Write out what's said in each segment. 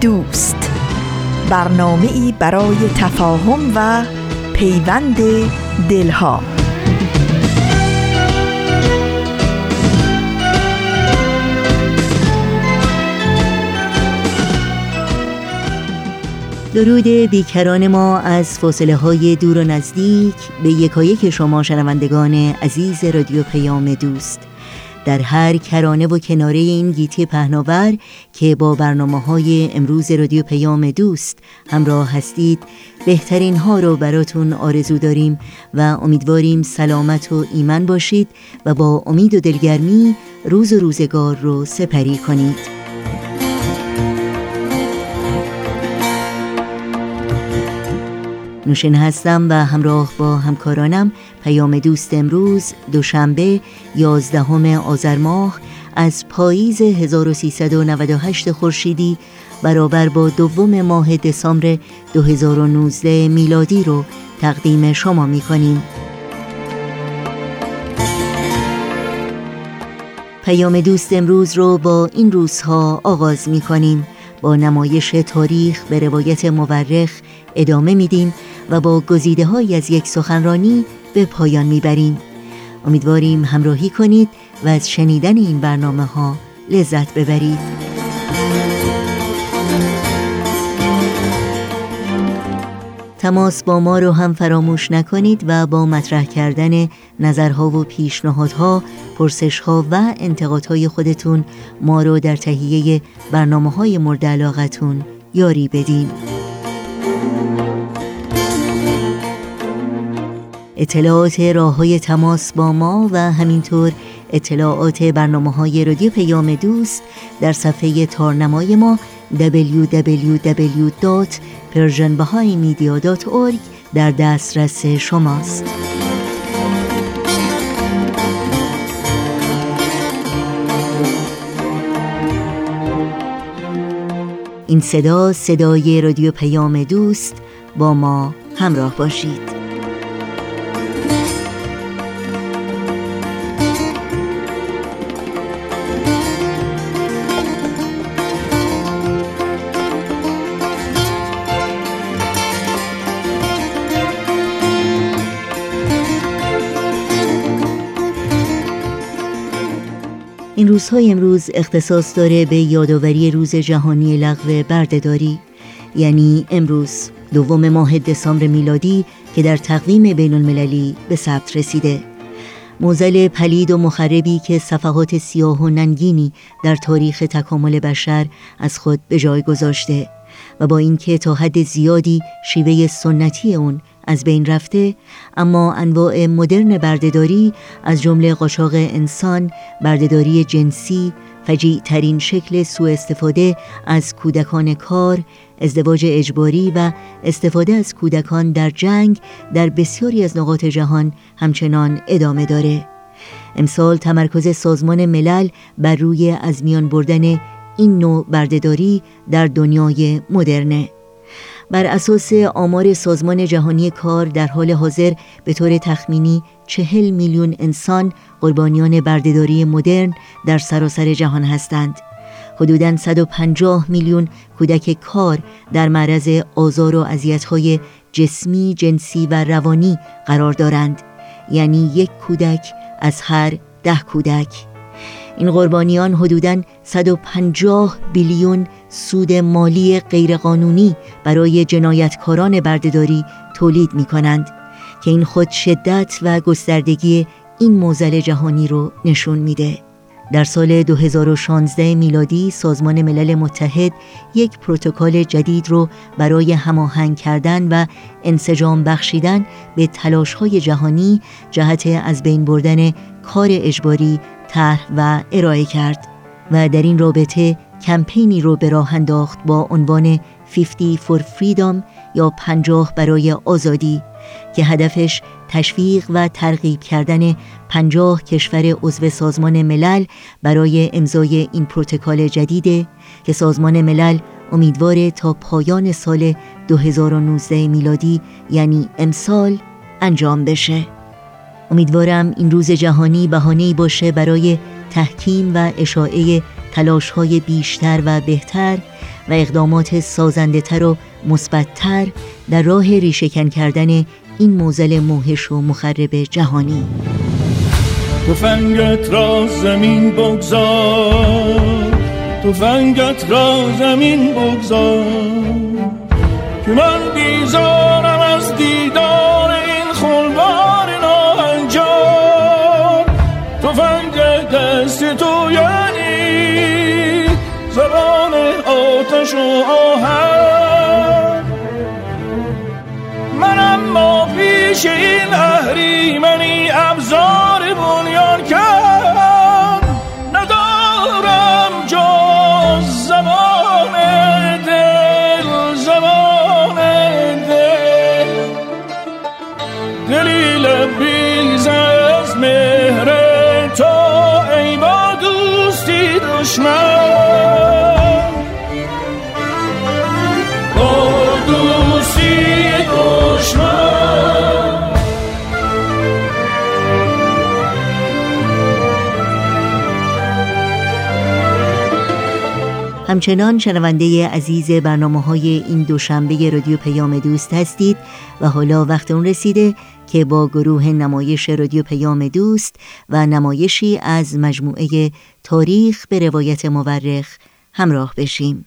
دوست، برنامه‌ای برای تفاهم و پیوند دلها. درود بیکران ما از فاصله‌های دور و نزدیک به یکایک شما شنوندگان عزیز رادیو پیام دوست، در هر کرانه و کناره این گیتی پهناور که با برنامه‌های امروز رادیو پیام دوست همراه هستید، بهترین ها رو براتون آرزو داریم و امیدواریم سلامت و ایمن باشید و با امید و دلگرمی روز و روزگار رو سپری کنید. نوشین هستم و همراه با همکارانم پیام دوست امروز دوشنبه 11 آذر ماه از پاییز 1398 خورشیدی برابر با دوم ماه دسامبر 2019 میلادی رو تقدیم شما می‌کنیم. پیام دوست امروز رو با این روزها آغاز می‌کنیم، با نمایش تاریخ به روایت مورخ ادامه میدیم و با گزیده‌هایی از یک سخنرانی به پایان میبریم. امیدواریم همراهی کنید و از شنیدن این برنامه‌ها لذت ببرید. تماس با ما رو هم فراموش نکنید و با مطرح کردن نظرها و پیشنهادها، پرسشها و انتقادهای خودتون ما رو در تهیه برنامه‌های مورد علاقتون یاری بدین. اطلاعات راه‌های تماس با ما و همینطور اطلاعات برنامه‌های رادیو پیام دوست در صفحه تارنمای ما www.persianbahaimedia.org در دسترس شماست. این صدا، صدای رادیو پیام دوست، با ما همراه باشید. این روزهای امروز اختصاص داره به یادآوری روز جهانی لغو برده‌داری، یعنی امروز دوم ماه دسامبر میلادی که در تقویم بین المللی به ثبت رسیده. معضل پلید و مخربی که صفحات سیاه و ننگینی در تاریخ تکامل بشر از خود به جای گذاشته و با اینکه تا حد زیادی شیوه سنتی اون از بین رفته، اما انواع مدرن برده‌داری از جمله قاچاق انسان، برده‌داری جنسی، فجیع ترین شکل سوء استفاده از کودکان کار، ازدواج اجباری و استفاده از کودکان در جنگ در بسیاری از نقاط جهان همچنان ادامه داره. امسال تمرکز سازمان ملل بر روی از میان بردن این نوع برده‌داری در دنیای مدرنه. بر اساس آمار سازمان جهانی کار در حال حاضر به طور تخمینی 40 میلیون انسان قربانیان برده‌داری مدرن در سراسر جهان هستند. حدوداً 150 میلیون کودک کار در معرض آزار و اذیت‌های جسمی، جنسی و روانی قرار دارند، یعنی یک کودک از هر 10 کودک. این قربانیان حدوداً 150 بیلیون سود مالی غیرقانونی برای جنایتکاران برده‌داری تولید می‌کنند که این خود شدت و گستردگی این معضل جهانی رو نشون میده. در سال 2016 میلادی سازمان ملل متحد یک پروتکل جدید رو برای هماهنگ کردن و انسجام بخشیدن به تلاش‌های جهانی جهت از بین بردن کار اجباری طرح و ارائه کرد. و در این رابطه کمپینی رو به راه انداخت با عنوان 50 for Freedom یا 50 برای آزادی که هدفش تشویق و ترغیب کردن 50 کشور عضو سازمان ملل برای امضای این پروتکل جدیده که سازمان ملل امیدواره تا پایان سال 2019 میلادی یعنی امسال انجام بشه. امیدوارم این روز جهانی بهانه‌ای باشه برای تحکیم و اشاعه تلاش‌های بیشتر و بهتر و اقدامات سازنده‌تر و مثبت‌تر در راه ریشه‌کن کردن این معضل موحش و مخرب جهانی. تفنگت را زمین بگذار، تفنگت را زمین بگذار که من بیزارم از دیدار این خلبان ناهنجار. تفنگ دست تو یعنی زبان آتش و آهن، من اما پیش این اهریمنی ابزار بنیان کردم ندارم جز زبان دل، زبان دل، دلی لبریز از مهر تو ای با دوستی دشمن، با دوستی دشمن. همچنان شنونده عزیز برنامه‌های این دوشنبه رادیو پیام دوست هستید و حالا وقت اون رسیده که با گروه نمایش رادیو پیام دوست و نمایشی از مجموعه تاریخ به روایت مورخ همراه بشیم.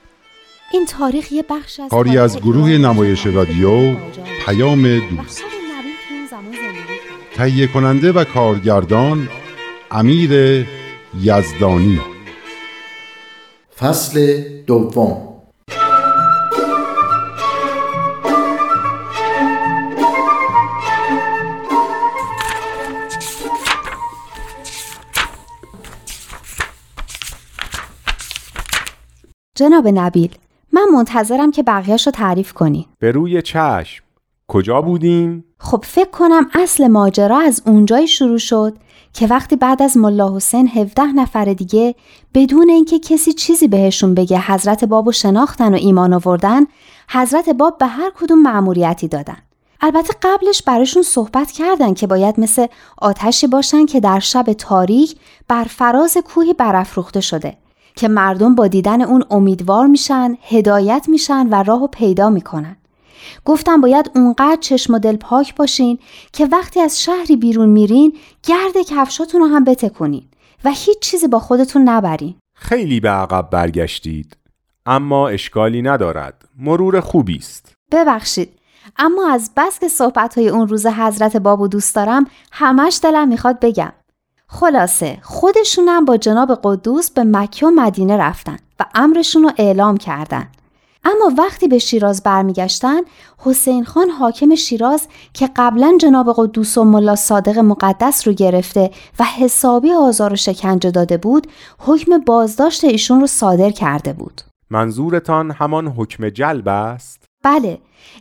این تاریخ یه بخش از کاری از گروه نمایش رادیو پیام دوست، تهیه کننده و کارگردان امیر یزدانی. فصل دوم. جناب نبیل، من منتظرم که بقیه‌اش رو تعریف کنی. به روی چشم. کجا بودیم؟ خب فکر کنم اصل ماجرا از اونجایی شروع شد که وقتی بعد از ملا حسین 17 نفر دیگه بدون اینکه کسی چیزی بهشون بگه حضرت بابو شناختن و ایمان آوردن، حضرت باب به هر کدوم مأموریتی دادن. البته قبلش براشون صحبت کردن که باید مثل آتشی باشن که در شب تاریک بر فراز کوهی برافروخته شده که مردم با دیدن اون امیدوار میشن، هدایت میشن و راهو پیدا میکنن. گفتم باید اونقدر چشم و دل پاک باشین که وقتی از شهری بیرون میرین گرد کفشاتون رو هم بتکنین و هیچ چیزی با خودتون نبرین. خیلی به عقب برگشتید، اما اشکالی ندارد، مرور خوبی است. ببخشید، اما از بس که صحبت‌های اون روز حضرت بابو دوست دارم، همش دلم میخواد بگم. خلاصه خودشونم با جناب قدوس به مکه و مدینه رفتن و امرشون رو اعلام کردن. اما وقتی به شیراز برمیگشتن، حسین خان حاکم شیراز که قبلا جناب قدوس و ملا صادق مقدس رو گرفته و حسابی آزار و شکنجه داده بود، حکم بازداشت ایشون رو صادر کرده بود. منظورتان همان حکم جلب است؟ بله،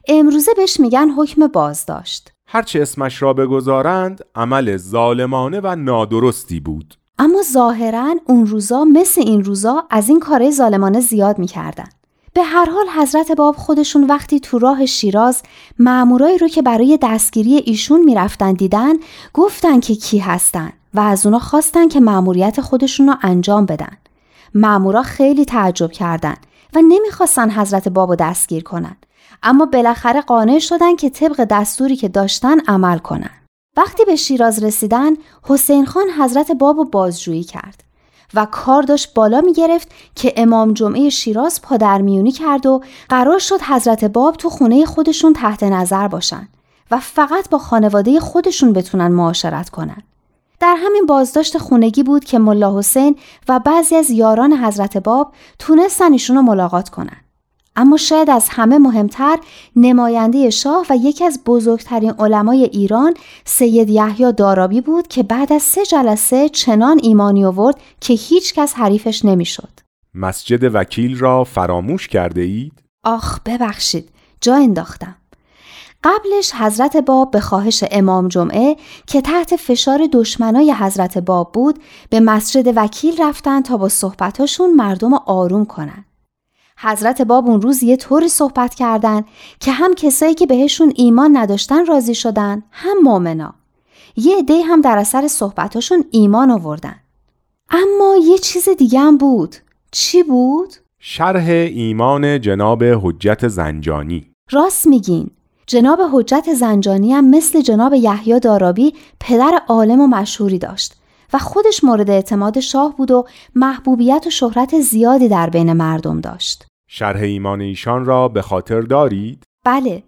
امروزه بهش میگن حکم بازداشت. هرچه اسمش را بگذارند، عمل ظالمانه و نادرستی بود. اما ظاهرن اون روزا مثل این روزا از این کاره ظالمانه زیاد میکردن. به هر حال حضرت باب خودشون وقتی تو راه شیراز مامورایی رو که برای دستگیری ایشون میرفتن دیدن، گفتن که کی هستن و از اونا خواستن که ماموریت خودشون رو انجام بدن. مامورا خیلی تعجب کردن و نمیخواستن حضرت بابو دستگیر کنن، اما بالاخره قانع شدن که طبق دستوری که داشتن عمل کنن. وقتی به شیراز رسیدن، حسین خان حضرت بابو بازجویی کرد و کار داشت بالا می گرفت که امام جمعه شیراز پادرمیونی کرد و قرار شد حضرت باب تو خونه خودشون تحت نظر باشن و فقط با خانواده خودشون بتونن معاشرت کنن. در همین بازداشت خونگی بود که ملا حسین و بعضی از یاران حضرت باب تونستن ایشون رو ملاقات کنن. اما شاید از همه مهمتر، نماینده شاه و یکی از بزرگترین علمای ایران، سید یحیی دارابی بود که بعد از 3 جلسه چنان ایمانی آورد که هیچ کس حریفش نمیشد. مسجد وکیل را فراموش کرده اید؟ آخ ببخشید، جا انداختم. قبلش حضرت باب به خواهش امام جمعه که تحت فشار دشمنای حضرت باب بود، به مسجد وکیل رفتن تا با صحبتاشون مردم آروم کنن. حضرت باب اون روز یه طوری صحبت کردن که هم کسایی که بهشون ایمان نداشتن راضی شدن، هم مؤمنا. یه عده هم در اثر صحبتاشون ایمان آوردن. اما یه چیز دیگه هم بود. چی بود؟ شرح ایمان جناب حجت زنجانی. راست میگین. جناب حجت زنجانی هم مثل جناب یحیی دارابی پدر عالم و مشهوری داشت و خودش مورد اعتماد شاه بود و محبوبیت و شهرت زیادی در بین مردم داشت. شرح ایمان ایشان را به خاطر دارید؟ بله.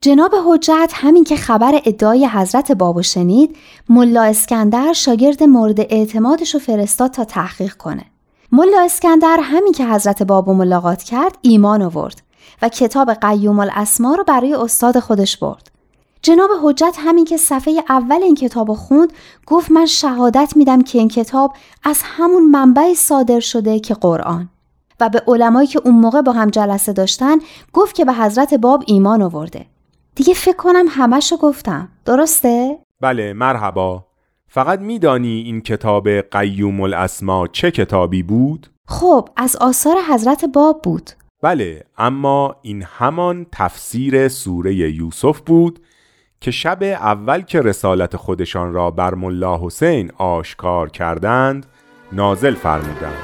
جناب حجت همین که خبر ادعای حضرت بابو شنید، ملا اسکندر شاگرد مورد اعتمادش رو فرستاد تا تحقیق کنه. ملا اسکندر همین که حضرت بابو ملاقات کرد، ایمان آورد و کتاب قیوم الاسما رو برای استاد خودش برد. جناب حجت همین که صفحه اول این کتاب خوند، گفت من شهادت میدم که این کتاب از همون منبع صادر شده که قرآن. و به علمایی که اون موقع با هم جلسه داشتن گفت که به حضرت باب ایمان آورده. دیگه فکر کنم همشو گفتم، درسته؟ بله مرحبا. فقط میدانی این کتاب قیوم الاسما چه کتابی بود؟ خب از آثار حضرت باب بود. بله، اما این همان تفسیر سوره یوسف بود که شب اول که رسالت خودشان را بر ملا حسین آشکار کردند نازل فرمودند.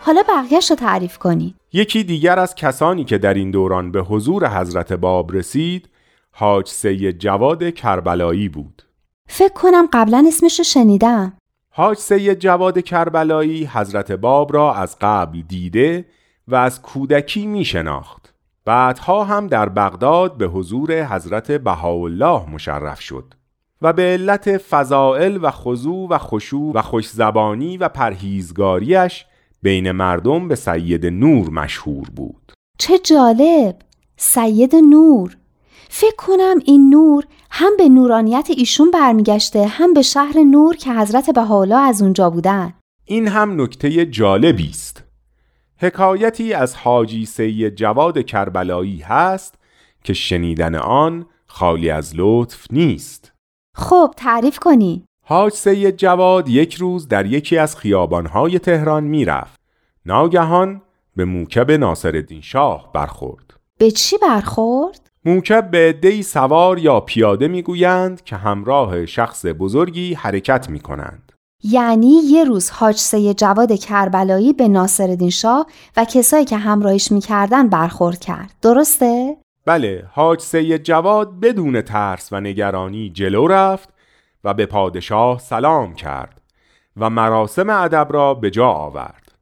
حالا بقیه‌اش رو تعریف کنید. یکی دیگر از کسانی که در این دوران به حضور حضرت باب رسید، حاج سید جواد کربلایی بود. فکر کنم قبلا اسمش رو شنیدم. حاج سید جواد کربلایی حضرت باب را از قبل دیده و از کودکی می شناخت. بعدها هم در بغداد به حضور حضرت بهاءالله مشرف شد و به علت فضائل و خضوع و خشوع و خوش‌زبانی و پرهیزگاریش بین مردم به سید نور مشهور بود. چه جالب، سید نور. فکر کنم این نور هم به نورانیت ایشون برمیگشته، هم به شهر نور که حضرت بهاءالله از اونجا بودن. این هم نکته جالبی است. حکایتی از حاجی سید جواد کربلایی هست که شنیدن آن خالی از لطف نیست. خب تعریف کنی. حاج سید جواد یک روز در یکی از خیابان‌های تهران میرفت. ناگهان به موکب ناصرالدین شاه برخورد. به چی برخورد؟ موکب به عده‌ای سوار یا پیاده میگویند که همراه شخص بزرگی حرکت میکنند. یعنی یه روز حاج سید جواد کربلایی به ناصرالدین شاه و کسایی که همراهش میکردن برخورد کرد، درسته؟ بله، حاج سید جواد بدون ترس و نگرانی جلو رفت و به پادشاه سلام کرد و مراسم ادب را به جا آورد.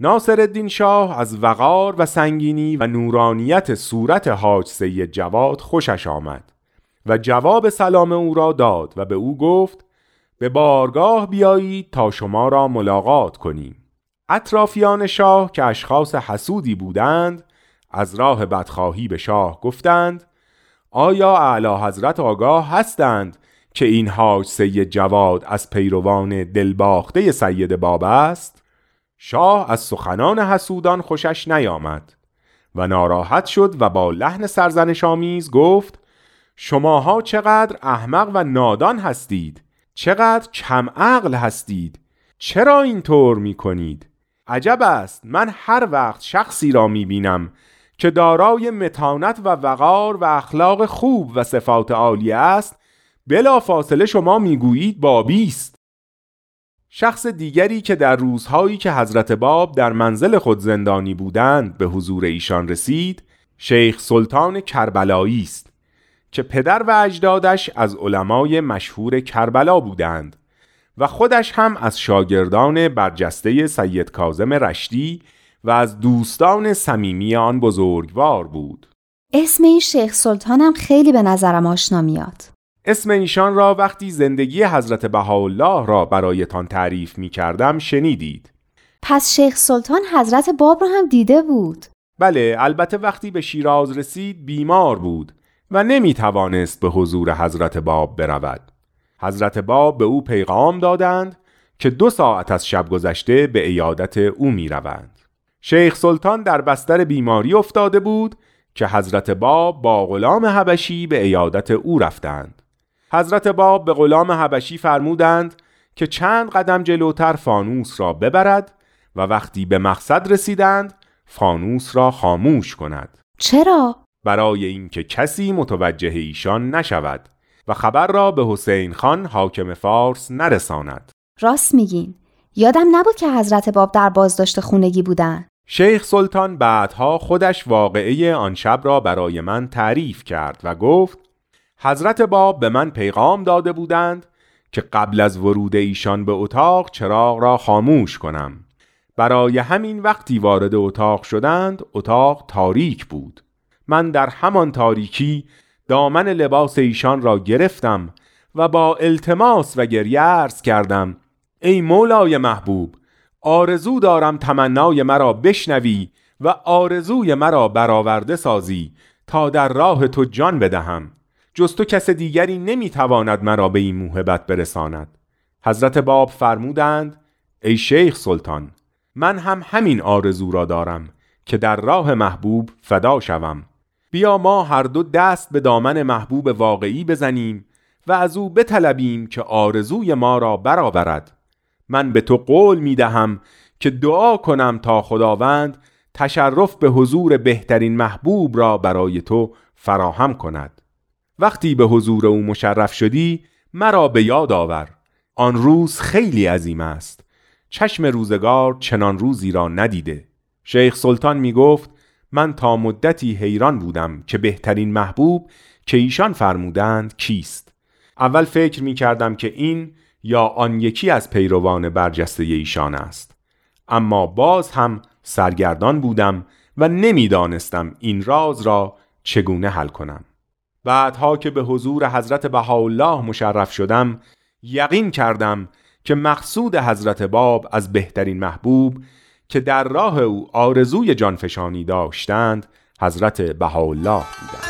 ناصرالدین شاه از وقار و سنگینی و نورانیت صورت حاج سید جواد خوشش آمد و جواب سلام او را داد و به او گفت به بارگاه بیایید تا شما را ملاقات کنیم. اطرافیان شاه که اشخاص حسودی بودند از راه بدخواهی به شاه گفتند آیا اعلی حضرت آگاه هستند که این حاج سید جواد از پیروان دلباخته سید باب است؟ شاه از سخنان حسودان خوشش نیامد و ناراحت شد و با لحن سرزنش آمیز گفت شماها چقدر احمق و نادان هستید، چقدر کم عقل هستید، چرا اینطور می کنید؟ عجب است، من هر وقت شخصی را می بینم که دارای متانت و وقار و اخلاق خوب و صفات عالی است بلا فاصله شما می گویید بابی است. شخص دیگری که در روزهایی که حضرت باب در منزل خود زندانی بودند به حضور ایشان رسید شیخ سلطان کربلایی است که پدر و اجدادش از علمای مشهور کربلا بودند و خودش هم از شاگردان برجسته سید کاظم رشتی و از دوستان صمیمی آن بزرگوار بود. اسم این شیخ سلطانم خیلی به نظرم آشنا میاد. اسم ایشان را وقتی زندگی حضرت بهاءالله را برایتان تعریف می‌کردم شنیدید. پس شیخ سلطان حضرت باب را هم دیده بود؟ بله، البته وقتی به شیراز رسید بیمار بود و نمیتوانست به حضور حضرت باب برود. حضرت باب به او پیغام دادند که 2 ساعت از شب گذشته به عیادت او میروند. شیخ سلطان در بستر بیماری افتاده بود که حضرت باب با غلام حبشی به عیادت او رفتند. حضرت باب به غلام حبشی فرمودند که چند قدم جلوتر فانوس را ببرد و وقتی به مقصد رسیدند فانوس را خاموش کند. چرا؟ برای اینکه کسی متوجه ایشان نشود و خبر را به حسین خان حاکم فارس نرساند. راست میگین، یادم نبود که حضرت باب در بازداشت خونگی بودن. شیخ سلطان بعدها خودش واقعه آن شب را برای من تعریف کرد و گفت حضرت باب به من پیغام داده بودند که قبل از ورود ایشان به اتاق چراغ را خاموش کنم. برای همین وقتی وارد اتاق شدند اتاق تاریک بود. من در همان تاریکی دامن لباس ایشان را گرفتم و با التماس و گریه عرض کردم ای مولای محبوب، آرزو دارم تمنای مرا بشنوی و آرزوی مرا برآورده سازی تا در راه تو جان بدهم. جز تو کس دیگری نمیتواند مرا به این موهبت برساند. حضرت باب فرمودند ای شیخ سلطان، من هم همین آرزو را دارم که در راه محبوب فدا شوم. بیا ما هر دو دست به دامن محبوب واقعی بزنیم و از او بطلبیم که آرزوی ما را برآورد. من به تو قول می دهم که دعا کنم تا خداوند تشرف به حضور بهترین محبوب را برای تو فراهم کند. وقتی به حضور او مشرف شدی مرا به یاد آور. آن روز خیلی عظیم است. چشم روزگار چنان روزی را ندیده. شیخ سلطان می گفت من تا مدتی حیران بودم که بهترین محبوب که ایشان فرمودند کیست. اول فکر می کردم که این یا آن یکی از پیروان برجسته ایشان است، اما باز هم سرگردان بودم و نمی دانستم این راز را چگونه حل کنم. بعدها که به حضور حضرت بهاءالله مشرف شدم یقین کردم که مقصود حضرت باب از بهترین محبوب که در راه او آرزوی جانفشانی داشتند حضرت بهاءالله بودند.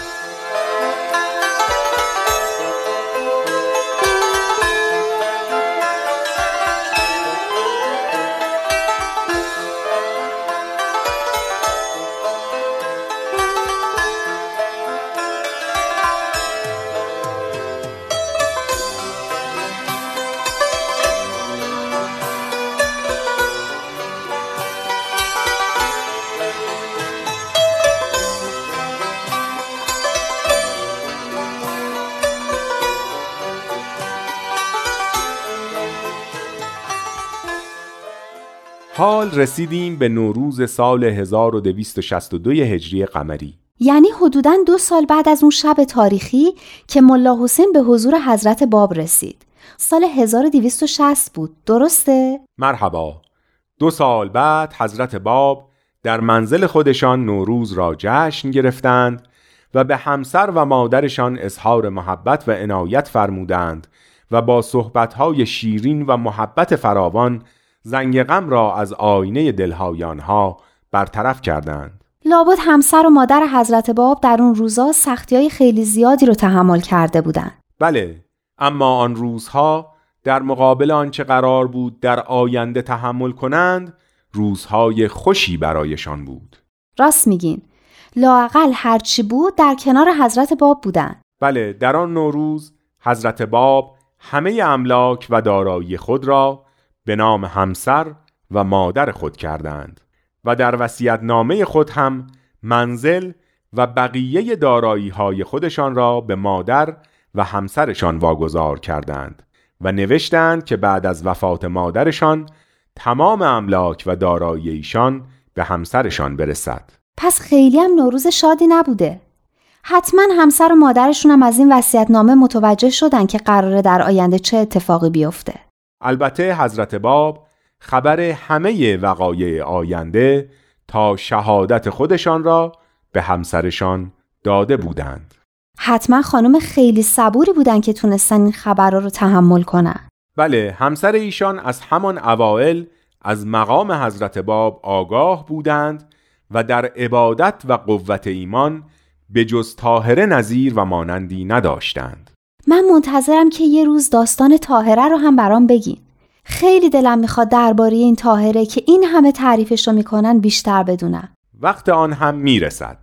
حال رسیدیم به نوروز سال 1262 هجری قمری، یعنی حدوداً 2 سال بعد از اون شب تاریخی که ملا حسین به حضور حضرت باب رسید. سال 1260 بود، درسته؟ مرحبا. 2 سال بعد حضرت باب در منزل خودشان نوروز را جشن گرفتند و به همسر و مادرشان اظهار محبت و عنایت فرمودند و با صحبت‌های شیرین و محبت فراوان زنگ غم را از آینه دل‌های آنها برطرف کردند. لابد همسر و مادر حضرت باب در اون روزا سختی‌های خیلی زیادی رو تحمل کرده بودند. بله، اما آن روزها در مقابل آنچه قرار بود در آینده تحمل کنند، روزهای خوشی برایشان بود. راست میگین، لااقل هرچی بود در کنار حضرت باب بودند. بله، در آن نوروز حضرت باب همه املاک و دارایی خود را به نام همسر و مادر خود کردند و در وصیت‌نامه خود هم منزل و بقیه دارایی‌های خودشان را به مادر و همسرشان واگذار کردند و نوشتند که بعد از وفات مادرشان تمام املاک و دارایی ایشان به همسرشان برسد. پس خیلی هم نوروز شادی نبوده. حتما همسر و مادرشون هم از این وصیت‌نامه متوجه شدن که قراره در آینده چه اتفاقی بیفته. البته حضرت باب خبر همه وقایع آینده تا شهادت خودشان را به همسرشان داده بودند. حتما خانم خیلی صبوری بودن که تونستن این خبرها رو تحمل کنن. بله، همسر ایشان از همان اوائل از مقام حضرت باب آگاه بودند و در عبادت و قوت ایمان به جز طاهره نظیر و مانندی نداشتند. من منتظرم که یه روز داستان طاهره رو هم برام بگین. خیلی دلم میخواد درباره این طاهره که این همه تعریفش رو میکنن بیشتر بدونم. وقت آن هم میرسد.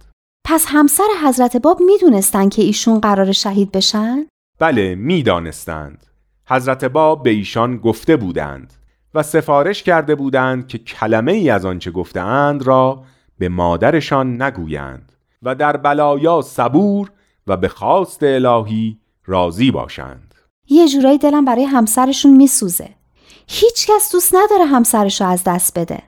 پس همسر حضرت باب میدونستن که ایشون قرار شهید بشن؟ بله، میدانستند. حضرت باب به ایشان گفته بودند و سفارش کرده بودند که کلمه ای از آنچه گفتند را به مادرشان نگویند و در بلایا صبور و به خواست الهی راضی باشند. یه جورایی دلم برای همسرشون میسوزه. هیچ کس دوست نداره همسرشو از دست بده.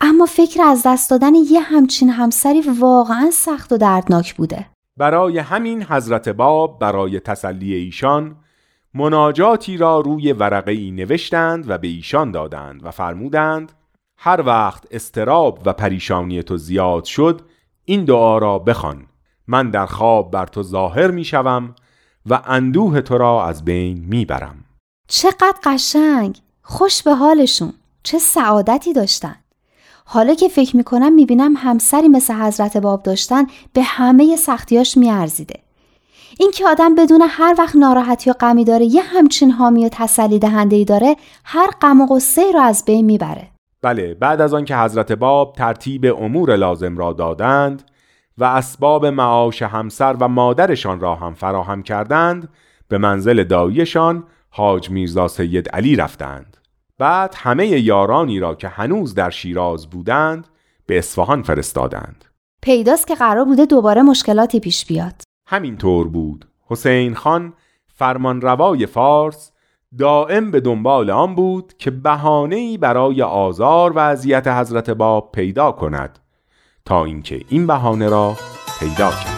اما فکر از دست دادن یه همچین همسری واقعا سخت و دردناک بوده. برای همین حضرت باب برای تسلی ایشان مناجاتی را روی ورقه‌ای نوشتند و به ایشان دادند و فرمودند هر وقت استراب و پریشانی تو زیاد شد این دعا را بخوان: من در خواب بر تو ظاهر می شوم و اندوه تو را از بین می برم. چقدر قشنگ، خوش به حالشون، چه سعادتی داشتن. حالا که فکر می کنم می بینم همسری مثل حضرت باب داشتن به همه سختیاش می ارزیده. این که آدم بدون هر وقت ناراحتی و غمی داره یه همچین حامی و تسلی دهنده‌ای داره، هر غم و غصه‌ای را از بین می بره. بله، بعد از آن که حضرت باب ترتیب امور لازم را دادند و اسباب معاش همسر و مادرشان را هم فراهم کردند، به منزل داییشان حاج میرزا سید علی رفتند. بعد همه یارانی را که هنوز در شیراز بودند به اصفهان فرستادند. پیداست که قرار بوده دوباره مشکلاتی پیش بیاد. همینطور بود. حسین خان فرمانروای فارس دائم به دنبال آن بود که بهانه‌ای برای آزار و اذیت حضرت باب پیدا کند تا اینکه این بهانه را پیدا کرد.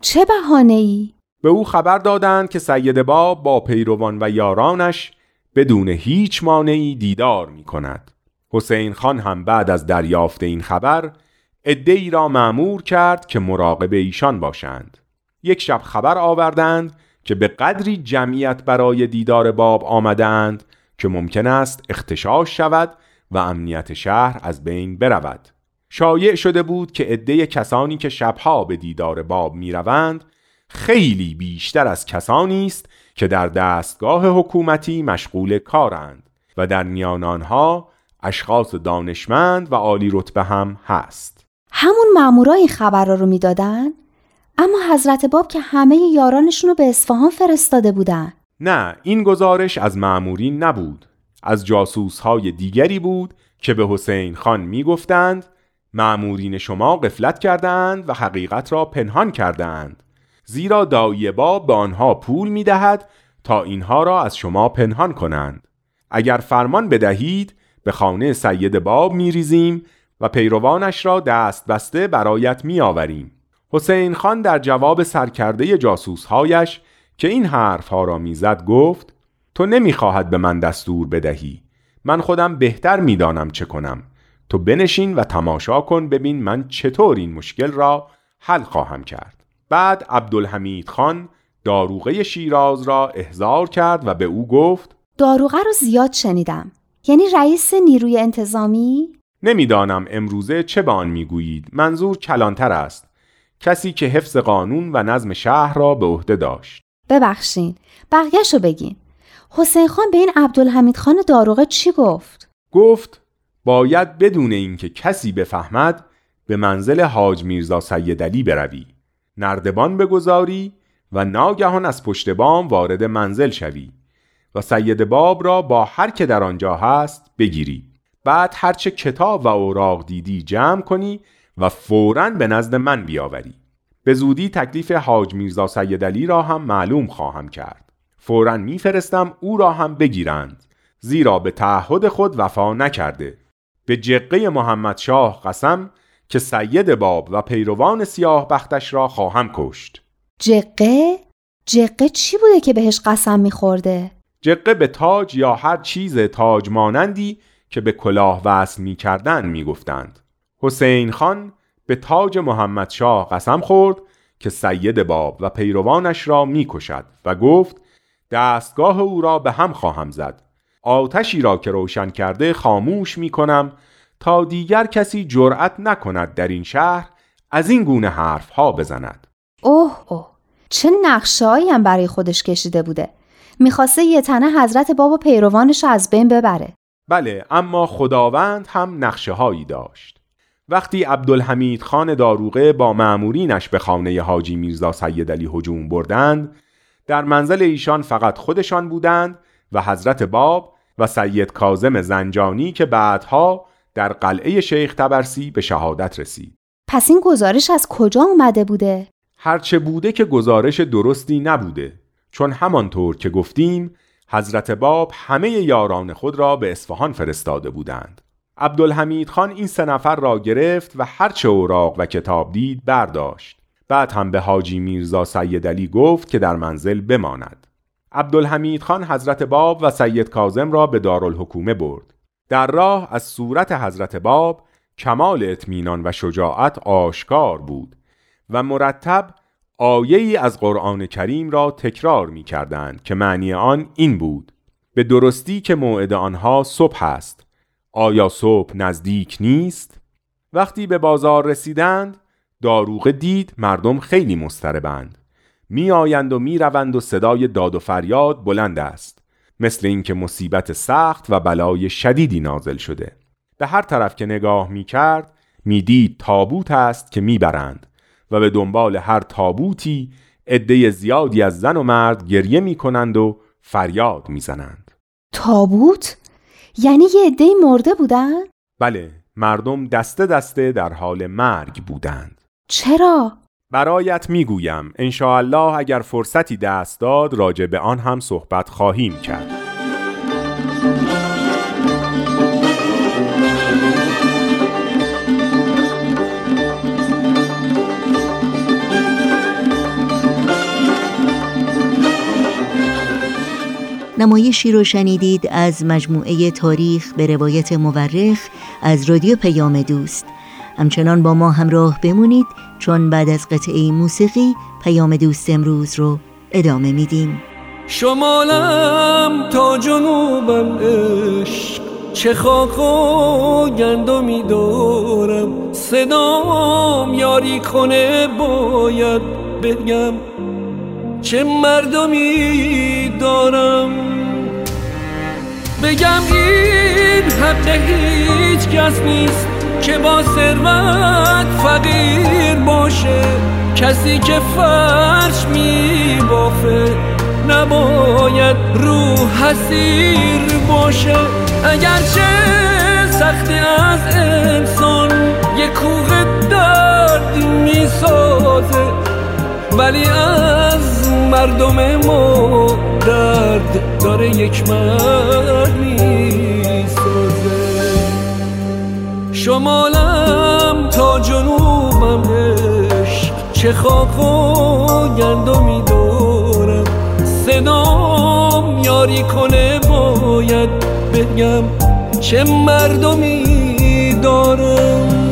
چه بهانه‌ای؟ به او خبر دادند که سید باب با پیروان و یارانش بدون هیچ مانعی دیدار می کند. حسین خان هم بعد از دریافت این خبر عده‌ای را مأمور کرد که مراقب ایشان باشند. یک شب خبر آوردند که به قدری جمعیت برای دیدار باب آمدند که ممکن است اختشاش شود و امنیت شهر از بین برود. شایع شده بود که عده کسانی که شبها به دیدار باب می روند خیلی بیشتر از کسانی است که در دستگاه حکومتی مشغول کارند و در میان آنها اشخاص دانشمند و عالی رتبه هم هست. همون مامورا این خبر رو می دادن؟ اما حضرت باب که همه یارانشون رو به اصفهان فرستاده بودن؟ نه، این گزارش از مامورین نبود، از جاسوس‌های دیگری بود که به حسین خان می گفتند مأمورین شما غفلت کردند و حقیقت را پنهان کردند، زیرا داعی باب به آنها پول می‌دهد تا اینها را از شما پنهان کنند. اگر فرمان بدهید به خانه سید باب می‌ریزیم و پیروانش را دست بسته برایت می‌آوریم. حسین خان در جواب سرکرده جاسوس‌هایش که این حرف‌ها را می‌زد گفت: تو نمی‌خواهد به من دستور بدهی، من خودم بهتر می‌دانم چه کنم. تو بنشین و تماشا کن ببین من چطور این مشکل را حل خواهم کرد. بعد عبدالحمید خان داروغه شیراز را احضار کرد و به او گفت: داروغه رو زیاد شنیدم، یعنی رئیس نیروی انتظامی؟ نمیدانم امروزه چه به آن میگویید، منظور کلانتر است، کسی که حفظ قانون و نظم شهر را به عهده داشت. ببخشین، بقیه‌شو بگین. حسین خان به این عبدالحمید خان داروغه چی گفت؟ گفت باید بدون اینکه کسی بفهمد به منزل حاج میرزا سید علی بروی، نردبان بگذاری و ناگهان از پشت بام وارد منزل شوی و سید باب را با هر که در آنجا هست بگیری. بعد هرچه کتاب و اوراق دیدی جمع کنی و فوراً به نزد من بیاوری. به زودی تکلیف حاج میرزا سید علی را هم معلوم خواهم کرد. فوراً میفرستم او را هم بگیرند، زیرا به تعهد خود وفا نکرده. به جقه محمد شاه قسم که سید باب و پیروان سیاه بختش را خواهم کشت. جقه؟ جقه چی بوده که بهش قسم میخورده؟ جقه به تاج یا هر چیز تاج مانندی که به کلاه وصل میکردن میگفتند. حسین خان به تاج محمد شاه قسم خورد که سید باب و پیروانش را میکشد و گفت دستگاه او را به هم خواهم زد، آتشی را که روشن کرده خاموش میکنم تا دیگر کسی جرأت نکند در این شهر از این گونه حرف ها بزند. اوه اوه، چه نقشه‌ای هم برای خودش کشیده بوده، میخواسته یه تنه حضرت باب و پیروانش از بین ببره. بله، اما خداوند هم نقشه هایی داشت. وقتی عبدالحمید خان داروغه با مأمورینش به خانه حاجی میرزا سید علی هجوم بردند، در منزل ایشان فقط خودشان بودند و حضرت باب و سید کاظم زنجانی که بعدها در قلعه شیخ تبرسی به شهادت رسید. پس این گزارش از کجا اومده بوده؟ هرچه بوده که گزارش درستی نبوده، چون همانطور که گفتیم حضرت باب همه یاران خود را به اصفهان فرستاده بودند. عبدالحمید خان این 3 نفر را گرفت و هرچه اوراق و کتاب دید برداشت. بعد هم به حاجی میرزا سید علی گفت که در منزل بماند. عبدالحمید خان حضرت باب و سید کاظم را به دارالحکومه برد. در راه از صورت حضرت باب کمال اطمینان و شجاعت آشکار بود و مرتب آیه‌ای از قرآن کریم را تکرار می‌کردند که معنی آن این بود: به درستی که موعد آنها صبح است، آیا صبح نزدیک نیست؟ وقتی به بازار رسیدند داروغه دید مردم خیلی مضطربند، می‌آیند و می‌روند و صدای داد و فریاد بلند است، مثل اینکه مصیبت سخت و بلای شدیدی نازل شده. به هر طرف که نگاه می‌کرد می‌دید تابوت است که می‌برند و به دنبال هر تابوتی عده زیادی از زن و مرد گریه می‌کنند و فریاد می‌زنند. تابوت؟ یعنی یه عده مرده بودند؟ بله، مردم دسته دسته در حال مرگ بودند. چرا؟ برایت میگویم، انشاءالله اگر فرصتی دست داد راجع به آن هم صحبت خواهیم کرد. نمایشی رو شنیدید از مجموعه تاریخ به روایت مورخ از رادیو پیام دوست. همچنان با ما همراه بمونید چون بعد از قطعه موسیقی پیام دوست امروز رو ادامه میدیم. شمالم تا جنوبم عشق، چه خاک و گندمی دارم، صدام یاری کنه باید بگم چه مردمی دارم. بگم این حق هیچ کس نیست که با ثروت فقیر باشه، کسی که فرش میبافه نباید روح حسیر باشه. اگرچه سخت از انسان یک شوق درد میسازه ولی از مردم ما درد داره یک مرد میسازه. شمالم تا جنوبم عشق چه خاک و گندمی دارم، صدام یاری کنه باید بگم چه مردمی دارم.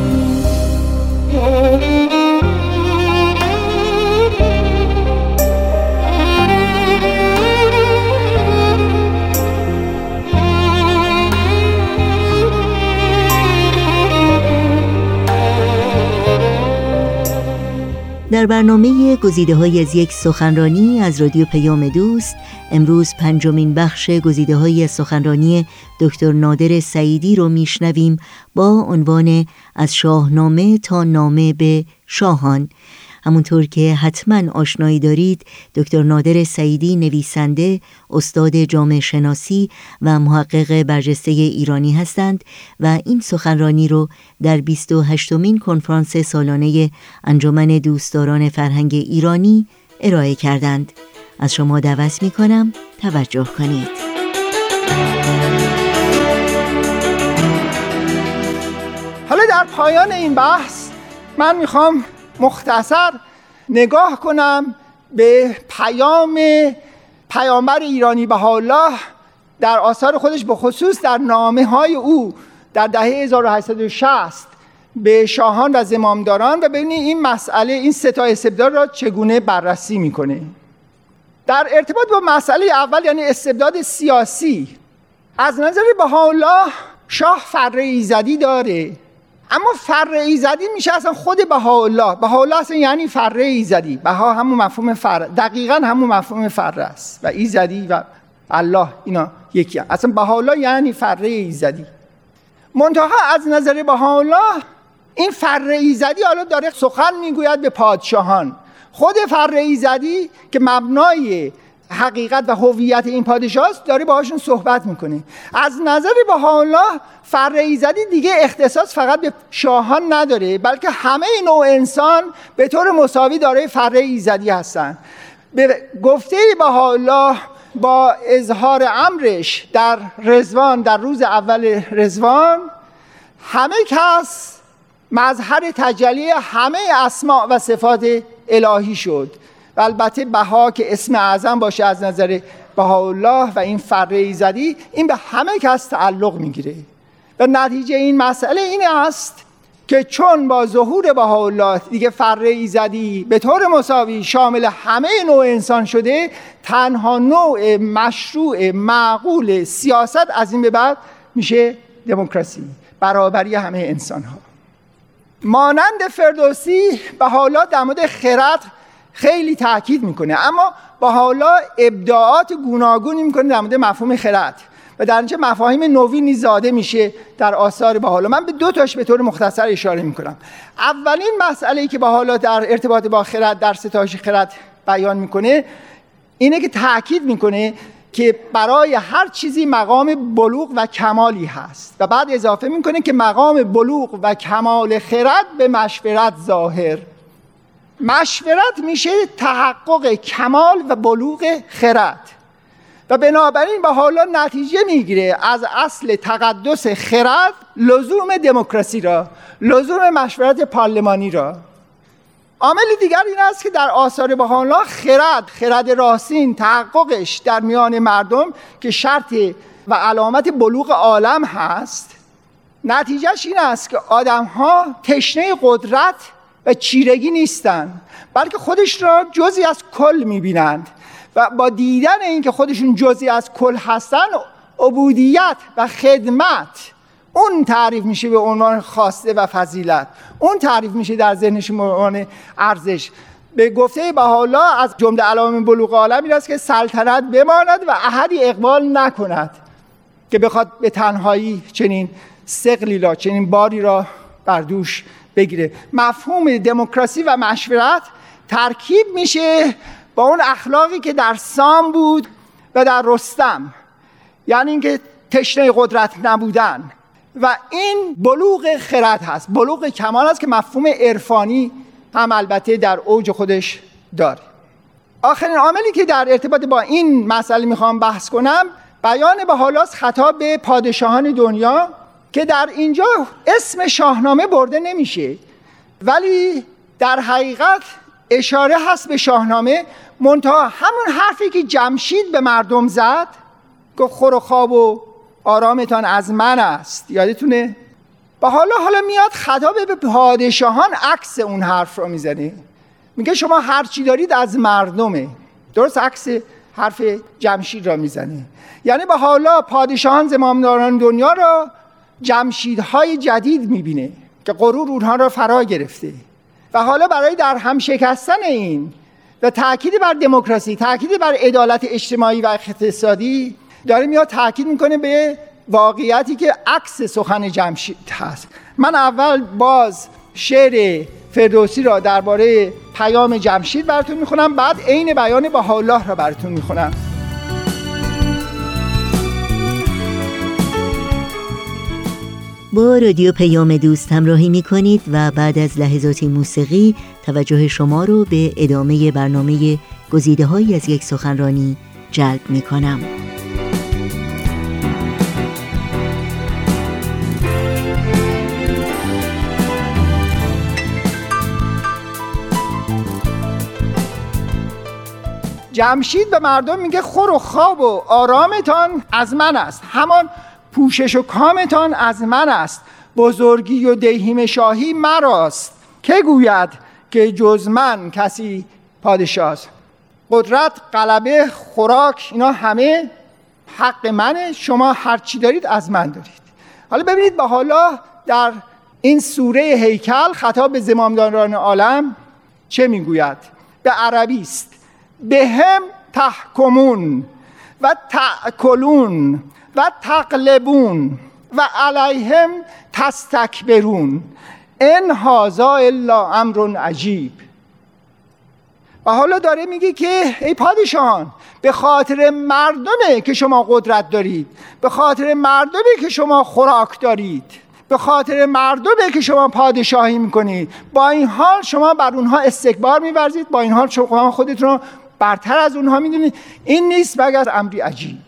در برنامه گزیده‌های از یک سخنرانی از رادیو پیام دوست امروز پنجمین بخش گزیده‌های سخنرانی دکتر نادر سعیدی رو میشنویم با عنوان از شاهنامه تا نامه به شاهان. همونطور که حتما آشنایی دارید، دکتر نادر سعیدی نویسنده، استاد جامعه شناسی و محقق برجسته ایرانی هستند و این سخنرانی رو در 28مین کنفرانس سالانه انجمن دوستداران فرهنگ ایرانی ارائه کردند. از شما دعوت می‌کنم توجه کنید. حالا در پایان این بحث من می‌خوام مختصر نگاه کنم به پیام پیامبر ایرانی بهاءالله در آثار خودش، به خصوص در نامه‌های او در دهه 1860 به شاهان و زمامداران، و ببینید این مسئله، این سه تا استبداد را چگونه بررسی می‌کنه. در ارتباط با مسئله اول یعنی استبداد سیاسی، از نظر بهاءالله شاه فر ایزدی داره، اما فر ایزدی میشه اصلا خود بهاءالله. بهاءالله اصلا یعنی فر ایزدی، بها همون مفهوم فر، دقیقاً همون مفهوم فر است و ایزدی و الله اینا یکی هست. اصلا بهاءالله یعنی فر ایزدی. منتها از نظر بهاءالله این فر ایزدی حالا داره سخن میگوید به پادشاهان. خود فر ایزدی که مبنای حقیقت و هویت این پادشاه است داره باهاشون صحبت میکنه. از نظر بهاءالله فر ایزدی دیگه اختصاص فقط به شاهان نداره، بلکه همه نوع انسان به طور مساوی داره فر ایزدی هستن. به گفته بهاءالله با اظهار امرش در رضوان، در روز اول رضوان، همه کس مظهر تجلی همه اسماء و صفات الهی شد. و البته بها که اسم اعظم باشه از نظر بهاءالله و این فر ایزدی، این به همه کس تعلق میگیره. و نتیجه این مسئله این است که چون با ظهور بهاءالله دیگه فر ایزدی به طور مساوی شامل همه نوع انسان شده، تنها نوع مشروع معقول سیاست از این به بعد میشه دموکراسی، برابری همه انسان ها. مانند فردوسی بهاءالله در مورد خرد خیلی تاکید میکنه، اما بهاءالله ابداعات گوناگونی میکنه در مورد مفهوم خرد و در اینجا مفاهیم نوینی زاده میشه در آثار بهاءالله. من به دو تاش به طور مختصر اشاره میکنم. اولین مسئله‌ای که بهاءالله در ارتباط با خرد در ستایش خرد بیان میکنه اینه که تاکید میکنه که برای هر چیزی مقام بلوغ و کمالی هست و بعد اضافه میکنه که مقام بلوغ و کمال خرد به مشورت ظاهر. مشورت میشه تحقق کمال و بلوغ خرد و بنابراین بهاءالله نتیجه میگیره از اصل تقدس خرد لزوم دموکراسی را، لزوم مشورت پارلمانی را. عامل دیگر این است که در آثار بهاءالله خرد راستین تحققش در میان مردم که شرط و علامت بلوغ عالم هست، نتیجهش این است که آدم‌ها تشنه قدرت و چیرگی نیستند، بلکه خودش را جزئی از کل می‌بینند و با دیدن اینکه خودشون جزئی از کل هستند، عبودیت و خدمت اون تعریف میشه به عنوان خواسته و فضیلت، اون تعریف میشه در ذهنشون به عنوان ارزش. به گفته بهاءالله از جمله علائم بلوغ عالم این است که سلطنت بماند و احدی اقبال نکند که بخواد به تنهایی چنین ثقلی را، چنین باری را بر دوش بگیره. مفهوم دموکراسی و مشورت ترکیب میشه با اون اخلاقی که در سام بود و در رستم، یعنی اینکه تشنه قدرت نبودن و این بلوغ خرد هست، بلوغ کمال هست که مفهوم عرفانی هم البته در اوج خودش داره. آخرین عاملی که در ارتباط با این مسئله میخوام بحث کنم بیان بهاءالله خطاب به پادشاهان دنیا که در اینجا اسم شاهنامه برده نمیشه ولی در حقیقت اشاره هست به شاهنامه، منتها همون حرفی که جمشید به مردم زد گفت خور و خواب و آرامتان از من است، یادتونه؟ با حالا میاد خطاب به پادشاهان عکس اون حرف رو میزنه، میگه شما هر چی دارید از مردمه، درست عکس حرف جمشید را میزنه. یعنی با حالا پادشاهان زمامداران دنیا را جمشیدهای جدید میبینه که غرور اونها را فرا گرفته و حالا برای در هم شکستن این و تأکید بر دموکراسی، تأکید بر عدالت اجتماعی و اقتصادی داره میاد تأکید میکنه به واقعیتی که عکس سخن جمشید هست. من اول باز شعر فردوسی را درباره پیام جمشید براتون میخونم، بعد عین بیان بهاءالله را براتون میخونم. با رادیو پیام دوست همراهی میکنید و بعد از لحظاتی موسیقی توجه شما رو به ادامه برنامه گزیده‌هایی از یک سخنرانی جلب میکنم. جمشید به مردم میگه خور و خواب و آرامتان از من است، همان پوشش و کامتان از من است، بزرگی و دیهیم شاهی مراست، که گوید که جز من کسی پادشاه است. قدرت، غلبه، خوراک، اینا همه حق منه، شما هر چی دارید از من دارید. حالا ببینید بهاءالله در این سوره هیکل خطاب به زمامداران عالم چه میگوید؟ به عربی است. به هم تحکمون و تأکلون و تقلبون و علیهم تستکبرون ان هذا الا امر عجیب. و حالا داره میگه که ای پادشاهان، به خاطر مردمه که شما قدرت دارید، به خاطر مردمه که شما خوراک دارید، به خاطر مردمه که شما پادشاهی میکنید، با این حال شما بر اونها استکبار میورزید، با این حال شما خودتون رو برتر از اونها میدونید. این نیست مگر امری عجیب.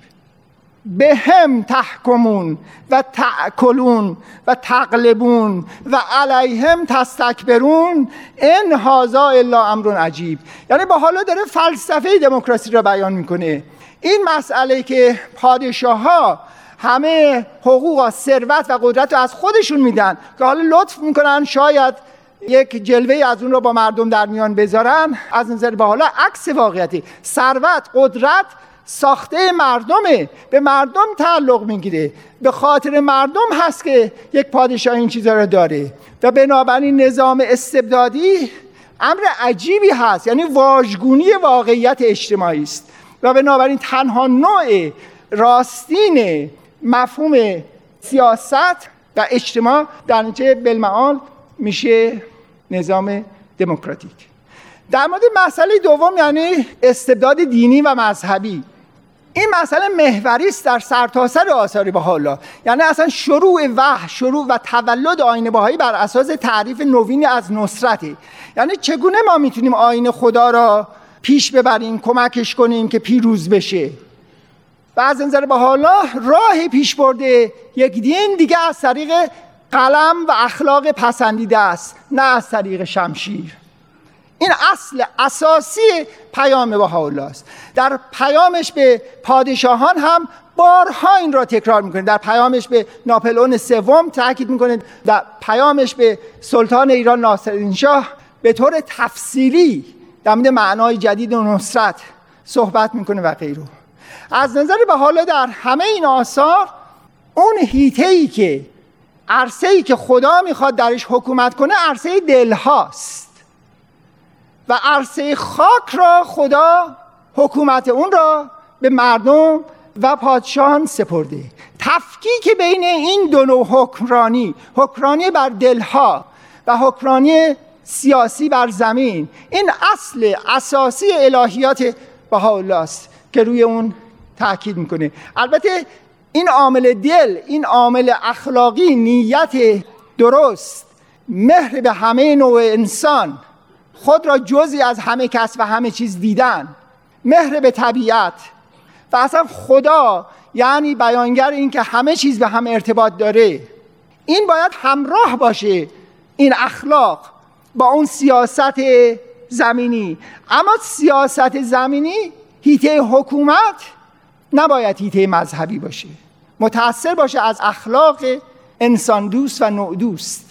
به هم تحکمون و تأکلون و تقلبون و علیهم تستکبرون ان هذا الا امر عجیب. یعنی بهاءالله داره فلسفه دموکراسی را بیان میکنه، این مسئله که پادشاه‌ها همه حقوق و ثروت و قدرت رو از خودشون میدن که حالا لطف میکنن شاید یک جلوه از اون رو با مردم در میان بذارن، از نظر بهاءالله عکس واقعیتی. ثروت، قدرت ساخته مردمه، به مردم تعلق میگیره، به خاطر مردم هست که یک پادشاه این چیزا رو داره و بنابراین نظام استبدادی امر عجیبی هست، یعنی واژگونی واقعیت اجتماعی است و بنابراین تنها نوع راستین مفهوم سیاست و اجتماع در نتیجه بالمعال میشه نظام دموکراتیک. در مورد مسئله دوم یعنی استبداد دینی و مذهبی، این مسئله محوری است در سرتاسر آثار بهاءالله، یعنی اصلا شروع و تولد آیین بهایی بر اساس تعریف نوینی از نصرته، یعنی چگونه ما میتونیم آیین خدا را پیش ببریم، کمکش کنیم که پیروز بشه. و از نظر بهاءالله راه پیش برده یک دین دیگه از طریق قلم و اخلاق پسندیده است، نه از طریق شمشیر. این اصل اساسی پیام بهاءالله است. در پیامش به پادشاهان هم بارها این را تکرار میکنه، در پیامش به ناپلئون سوم تاکید میکنه، در پیامش به سلطان ایران ناصرالدین شاه به طور تفصیلی در مورد معنای جدید و نصرت صحبت میکنه و غیره. از نظر بهاءالله در همه این آثار اون حیطه‌ای که عرصه‌ای که خدا میخواد درش حکومت کنه عرصه دل هاست و عرصه خاک را خدا حکومت اون را به مردم و پادشاهان سپرده. تفکیک بین این دو نوع حکمرانی، حکمرانی بر دلها و حکمرانی سیاسی بر زمین، این اصل اساسی الهیات بهاءالله است که روی اون تأکید میکنه. البته این عامل دل، این عامل اخلاقی، نیت درست، مهر به همه نوع انسان، خود را جزئی از همه کس و همه چیز دیدن، مهر به طبیعت و اصلا خدا یعنی بیانگر این که همه چیز به هم ارتباط داره. این باید همراه باشه، این اخلاق با اون سیاست زمینی. اما سیاست زمینی هیته حکومت نباید هیته مذهبی باشه، متأثر باشه از اخلاق انسان دوست و نوع دوست،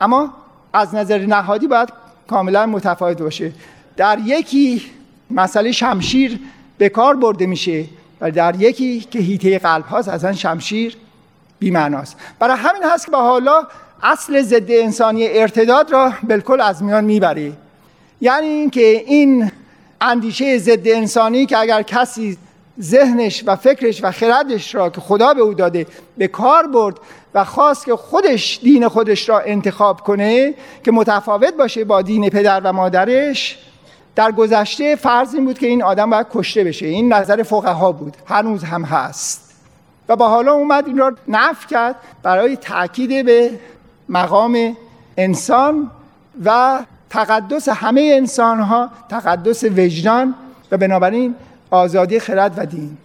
اما از نظر نهادی باید کاملا متفاوت باشه. در یکی مسئله شمشیر به کار برده میشه و در یکی که هیته قلب هاست اصلا شمشیر بی‌معناست. برای همین هست که با حالا اصل ضد انسانی ارتداد را بالکل از میان میبره. یعنی اینکه این اندیشه ضد انسانی که اگر کسی ذهنش و فکرش و خردش را که خدا به او داده به کار برد و خواست که خودش دین خودش را انتخاب کنه که متفاوت باشه با دین پدر و مادرش، در گذشته فرض این بود که این آدم باید کشته بشه. این نظر فقها بود، هنوز هم هست، و با حالا اومد این را نفی کرد برای تأکید به مقام انسان و تقدس همه انسان ها، تقدس وجدان و بنابراین آزادی خرد و دین.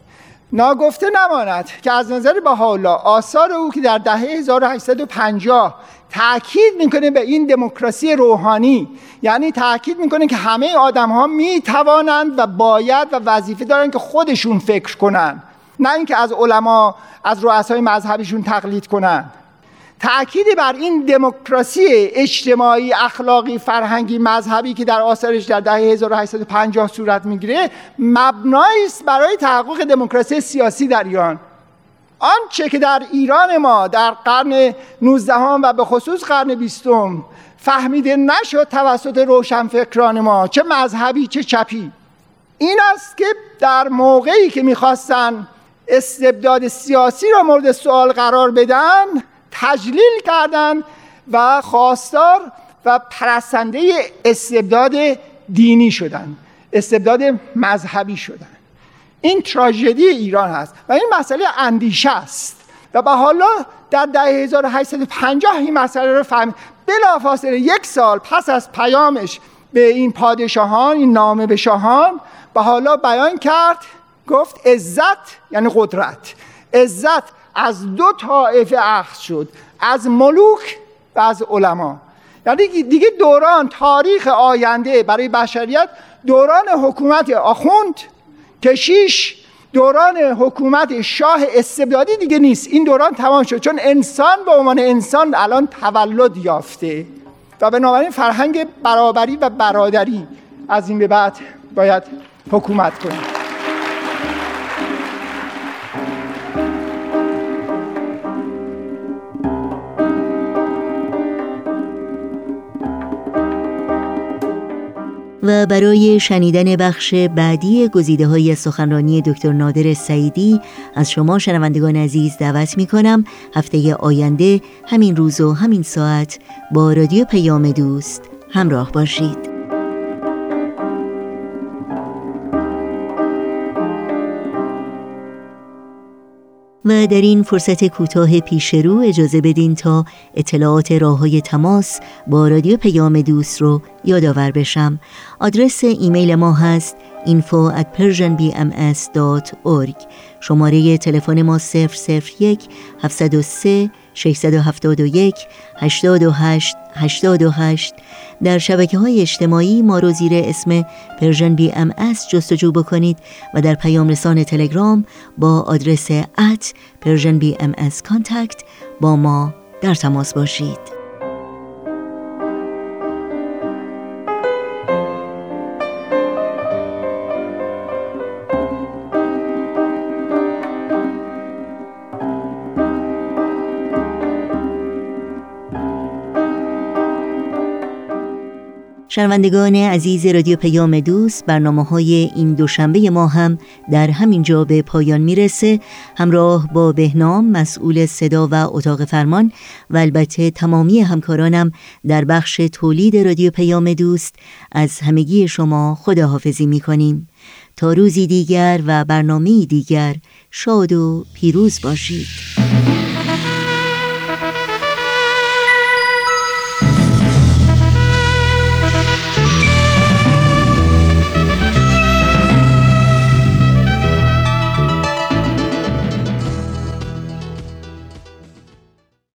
ناگفته نماند که از نظر بهاءالله آثار او که در دهه 1850 تأکید میکنه به این دموکراسی روحانی، یعنی تأکید میکنه که همه آدم ها میتوانند و باید و وظیفه دارند که خودشون فکر کنند، نه اینکه از علما، از رؤسای مذهبشون تقلید کنند. تأکید بر این دموکراسی اجتماعی، اخلاقی، فرهنگی، مذهبی که در آثارش در دهه 1850 صورت میگیره مبنایی است برای تحقق دموکراسی سیاسی در ایران. آنچه که در ایران ما در قرن 19 و به خصوص قرن 20 فهمیده نشد توسط روشنفکران ما، چه مذهبی چه چپی، این است که در موقعی که میخواستن استبداد سیاسی را مورد سوال قرار بدن، تجلیل کردن و خواستار و پرستنده استبداد دینی شدن، استبداد مذهبی شدن. این تراژدی ایران هست و این مسئله اندیشه است و به حالا در دهه 1850 این مسئله رو فهمید. بلافاصله یک سال پس از پیامش به این پادشاهان، این نامه به شاهان، به حالا بیان کرد، گفت عزت یعنی قدرت، عزت از دو طایفه اخذ شد، از ملوک و از علما. یعنی دیگه دوران تاریخ آینده برای بشریت دوران حکومت آخوند کشیش، دوران حکومت شاه استبدادی دیگه نیست. این دوران تمام شد، چون انسان به عنوان انسان الان تولد یافته و بنابراین فرهنگ برابری و برادری از این به بعد باید حکومت کنه. و برای شنیدن بخش بعدی گزیده‌های سخنرانی دکتر نادر سعیدی از شما شنوندگان عزیز دعوت می‌کنم هفته آینده همین روز و همین ساعت با رادیو پیام دوست همراه باشید. و در این فرصت کوتاه پیش رو اجازه بدین تا اطلاعات راه‌های تماس با رادیو پیام دوست رو یادآور بشم. آدرس ایمیل ما هست info@persianbms.org. شماره تلفن ما 001 703 671 88 88. در شبکه‌های اجتماعی ما رو زیر اسم پرژن بی ام اس جستجو بکنید و در پیام رسان تلگرام با آدرس @persianbmscontact با ما در تماس باشید. شنوندگان عزیز رادیو پیام دوست، برنامه‌های این دوشنبه ما هم در همین جا به پایان میرسه. همراه با بهنام مسئول صدا و اتاق فرمان و البته تمامی همکارانم در بخش تولید رادیو پیام دوست از همگی شما خداحافظی میکنیم تا روزی دیگر و برنامه‌ای دیگر شاد و پیروز باشید.